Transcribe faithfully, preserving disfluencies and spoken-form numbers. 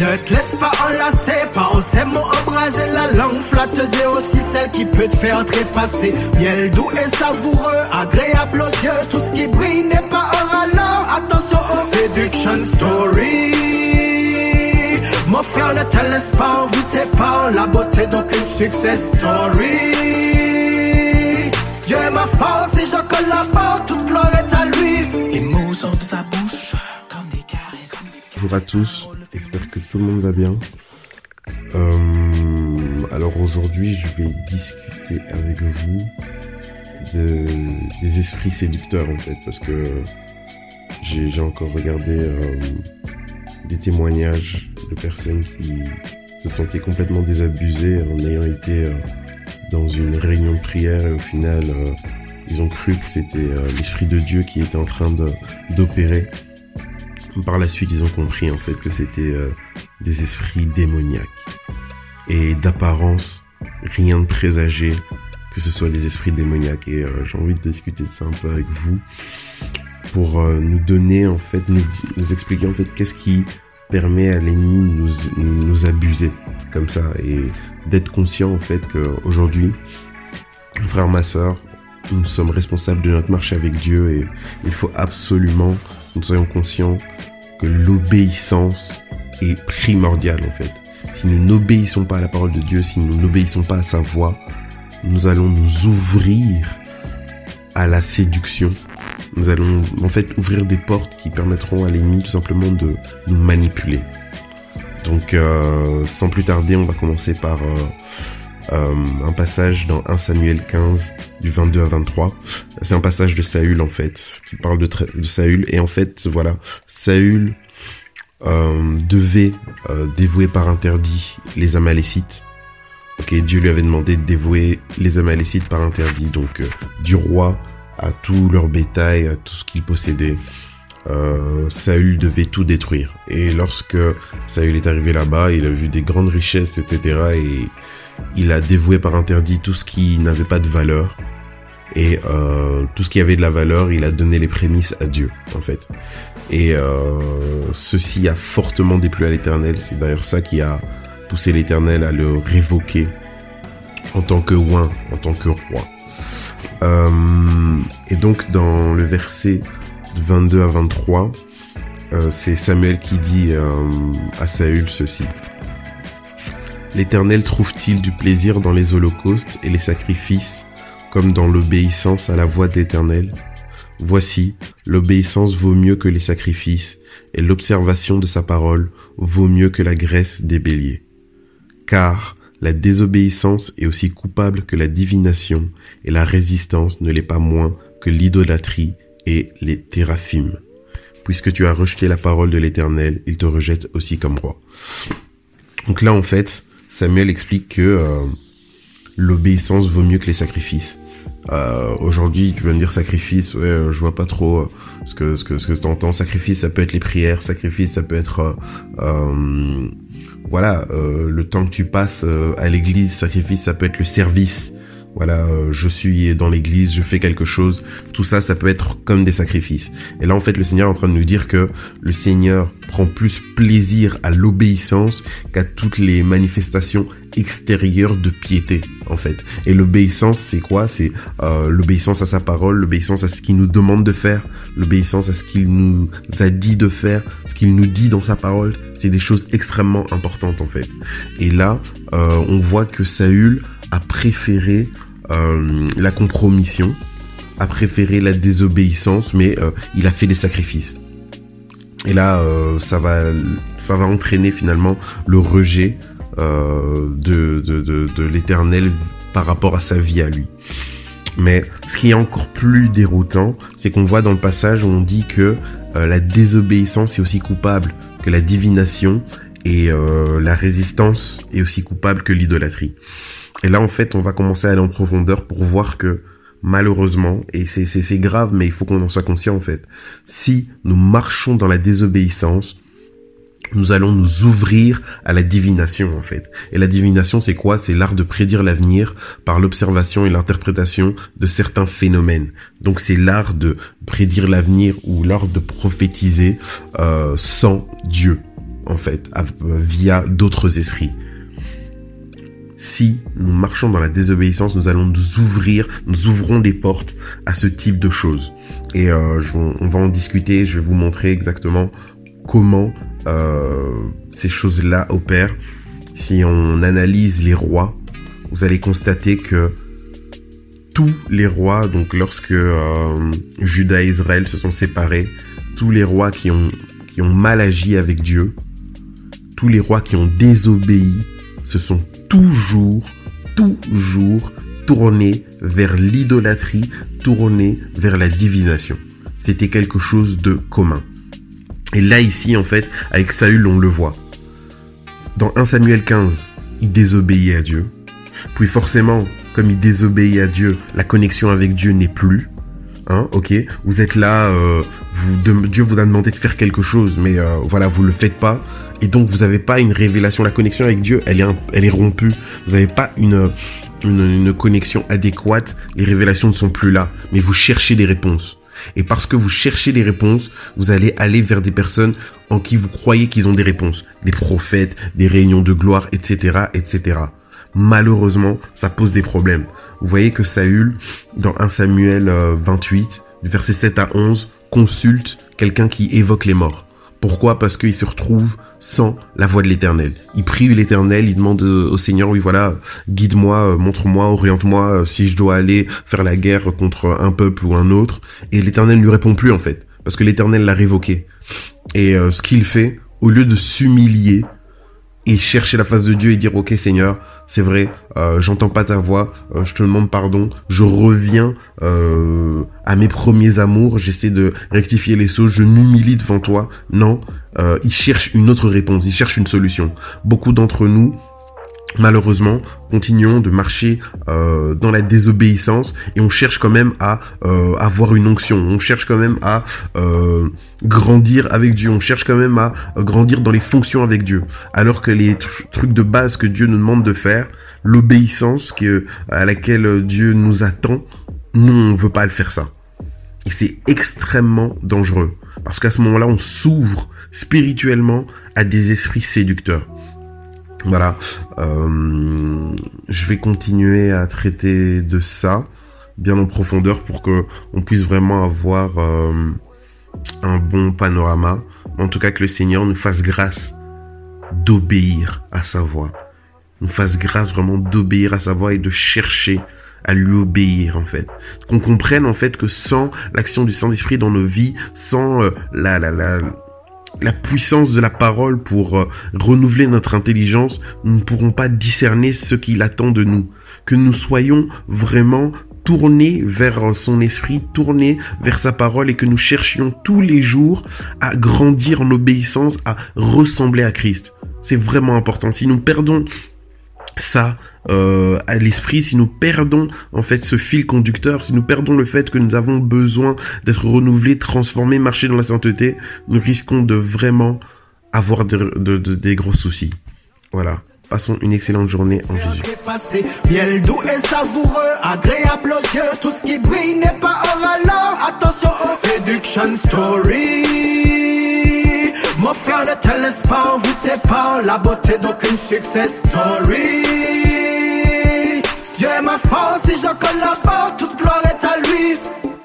Ne te laisse pas enlacer par ces mots embrasés. La langue flatteuse est aussi celle qui peut te faire trépasser. Miel doux et savoureux, agréable aux yeux. Tout ce qui brille n'est pas or alors. Attention aux séduction story. Mon frère, ne te laisse pas envoûter par la beauté d'aucune success story. Dieu est ma force et je collabore, toute gloire est à lui. Les mots sortent de sa bouche comme des caresses. Bonjour à tous. J'espère que tout le monde va bien. Euh, alors aujourd'hui, je vais discuter avec vous de, des esprits séducteurs en fait, parce que j'ai, j'ai encore regardé euh, des témoignages de personnes qui se sentaient complètement désabusées en ayant été euh, dans une réunion de prière et au final, euh, ils ont cru que c'était euh, l'esprit de Dieu qui était en train de, d'opérer. Par la suite, ils ont compris en fait que c'était euh, des esprits démoniaques et d'apparence rien de présageait que ce soit des esprits démoniaques. Et euh, j'ai envie de discuter de ça un peu avec vous pour euh, nous donner en fait, nous, nous expliquer en fait qu'est-ce qui permet à l'ennemi de nous, nous abuser comme ça et d'être conscient en fait qu'aujourd'hui, frère, ma sœur, nous sommes responsables de notre marche avec Dieu et il faut absolument nous soyons conscients que l'obéissance est primordiale en fait. Si nous n'obéissons pas à la parole de Dieu, si nous n'obéissons pas à sa voix, nous allons nous ouvrir à la séduction. Nous allons en fait ouvrir des portes qui permettront à l'ennemi tout simplement de nous manipuler. Donc euh, sans plus tarder, on va commencer par euh, euh, un passage dans Premier Samuel quinze du vingt-deux à vingt-trois. C'est un passage de Saül en fait, qui parle de, tra- de Saül. Et en fait, voilà, Saül euh, devait euh, dévouer par interdit les Amalécites. Ok, Dieu lui avait demandé de dévouer les Amalécites par interdit, donc euh, du roi à tout leur bétail, à tout ce qu'il possédait. Euh, Saül devait tout détruire. Et lorsque Saül est arrivé là-bas, il a vu des grandes richesses, et cetera. Et il a dévoué par interdit tout ce qui n'avait pas de valeur. Et euh, tout ce qui avait de la valeur, il a donné les prémices à Dieu, en fait. Et euh, ceci a fortement déplu à l'Éternel. C'est d'ailleurs ça qui a poussé l'Éternel à le révoquer en tant que oint, en tant que roi. Euh, et donc, dans le verset vingt-deux à vingt-trois, euh, c'est Samuel qui dit euh, à Saül ceci. L'Éternel trouve-t-il du plaisir dans les holocaustes et les sacrifices, comme dans l'obéissance à la voix de l'Éternel? Voici, l'obéissance vaut mieux que les sacrifices, et l'observation de sa parole vaut mieux que la graisse des béliers. Car la désobéissance est aussi coupable que la divination, et la résistance ne l'est pas moins que l'idolâtrie et les théraphim. Puisque tu as rejeté la parole de l'Éternel, il te rejette aussi comme roi. Donc là, en fait, Samuel explique que euh, l'obéissance vaut mieux que les sacrifices. Euh, aujourd'hui, tu vas me dire sacrifice, ouais, euh, je vois pas trop euh, ce que ce que ce que t'entends. Sacrifice, ça peut être les prières. Sacrifice, ça peut être euh, euh, voilà euh, le temps que tu passes euh, à l'église. Sacrifice, ça peut être le service. Voilà, euh, je suis dans l'église, je fais quelque chose. Tout ça, ça peut être comme des sacrifices. Et là, en fait, le Seigneur est en train de nous dire que le Seigneur prend plus plaisir à l'obéissance qu'à toutes les manifestations extérieures de piété, en fait. Et l'obéissance, c'est quoi? C'est euh, l'obéissance à sa parole, l'obéissance à ce qu'il nous demande de faire, l'obéissance à ce qu'il nous a dit de faire, ce qu'il nous dit dans sa parole. C'est des choses extrêmement importantes, en fait. Et là, euh, on voit que Saül a préféré euh, la compromission, a préféré la désobéissance, mais euh, il a fait des sacrifices. Et là, euh, ça va, ça va entraîner finalement le rejet euh, de, de, de, de l'Éternel par rapport à sa vie à lui. Mais ce qui est encore plus déroutant, c'est qu'on voit dans le passage où on dit que euh, la désobéissance est aussi coupable que la divination et euh, la résistance est aussi coupable que l'idolâtrie. Et là, en fait, on va commencer à aller en profondeur pour voir que, malheureusement, et c'est, c'est, c'est grave, mais il faut qu'on en soit conscient, en fait, si nous marchons dans la désobéissance, nous allons nous ouvrir à la divination, en fait. Et la divination, c'est quoi? C'est l'art de prédire l'avenir par l'observation et l'interprétation de certains phénomènes. Donc, c'est l'art de prédire l'avenir ou l'art de prophétiser euh, sans Dieu. en fait, via d'autres esprits. Si nous marchons dans la désobéissance, nous allons nous ouvrir, nous ouvrons des portes à ce type de choses. Et euh, je, on va en discuter, je vais vous montrer exactement comment euh, ces choses-là opèrent. Si on analyse les rois, vous allez constater que tous les rois, donc lorsque euh, Juda et Israël se sont séparés, tous les rois qui ont, qui ont mal agi avec Dieu, tous les rois qui ont désobéi, se sont toujours, toujours tournés vers l'idolâtrie, tournés vers la divination. C'était quelque chose de commun. Et là, ici, en fait, avec Saül, on le voit. Dans premier Samuel quinze, il désobéit à Dieu. Puis forcément, comme il désobéit à Dieu, la connexion avec Dieu n'est plus. Hein, ok, vous êtes là, euh, vous, de, Dieu vous a demandé de faire quelque chose, mais euh, voilà, vous le faites pas. Et donc, vous n'avez pas une révélation. La connexion avec Dieu, elle est, elle est rompue. Vous n'avez pas une, une, une connexion adéquate. Les révélations ne sont plus là. Mais vous cherchez des réponses. Et parce que vous cherchez des réponses, vous allez aller vers des personnes en qui vous croyez qu'ils ont des réponses. Des prophètes, des réunions de gloire, et cetera, et cetera. Malheureusement, ça pose des problèmes. Vous voyez que Saül, dans premier Samuel vingt-huit, versets sept à onze, consulte quelqu'un qui évoque les morts. Pourquoi ? Parce qu'il se retrouve sans la voix de l'Éternel. Il prie l'Éternel, il demande au Seigneur, oui voilà, guide-moi, montre-moi, oriente-moi si je dois aller faire la guerre contre un peuple ou un autre. Et l'Éternel ne lui répond plus en fait, parce que l'Éternel l'a révoqué. Et euh, ce qu'il fait, au lieu de s'humilier et chercher la face de Dieu et dire, ok Seigneur, c'est vrai, euh, j'entends pas ta voix, euh, je te demande pardon, je reviens euh, à mes premiers amours, j'essaie de rectifier les choses, je m'humilie devant toi. Non, euh, il cherche une autre réponse, il cherche une solution. Beaucoup d'entre nous, malheureusement, continuons de marcher euh, dans la désobéissance et on cherche quand même à euh, avoir une onction, on cherche quand même à euh, grandir avec Dieu, on cherche quand même à grandir dans les fonctions avec Dieu, alors que les tr- trucs de base que Dieu nous demande de faire, l'obéissance que, à laquelle Dieu nous attend, nous on veut pas le faire ça. Et c'est extrêmement dangereux, parce qu'à ce moment-là on s'ouvre spirituellement à des esprits séducteurs. Voilà, euh, je vais continuer à traiter de ça bien en profondeur pour que on puisse vraiment avoir euh, un bon panorama. En tout cas, que le Seigneur nous fasse grâce d'obéir à sa voix, nous fasse grâce vraiment d'obéir à sa voix et de chercher à lui obéir en fait. Qu'on comprenne en fait que sans l'action du Saint-Esprit dans nos vies, sans euh, la la la la puissance de la parole pour euh, renouveler notre intelligence, nous ne pourrons pas discerner ce qu'il attend de nous. Que nous soyons vraiment tournés vers son esprit, tournés vers sa parole et que nous cherchions tous les jours à grandir en obéissance, à ressembler à Christ. C'est vraiment important. Si nous perdons ça euh, à l'esprit, si nous perdons en fait ce fil conducteur, si nous perdons le fait que nous avons besoin d'être renouvelés, transformés, marcher dans la sainteté, nous risquons de vraiment avoir de, de, de, des gros soucis. Voilà. Passons une excellente journée en Jésus. Miel doux et savoureux, agréable aux yeux, tout ce qui brille n'est pas or alors. Attention aux séduction story. Mon frère ne te laisse pas envoûter par la beauté d'aucune success story. Dieu est ma force, si je collabore, toute gloire est à lui.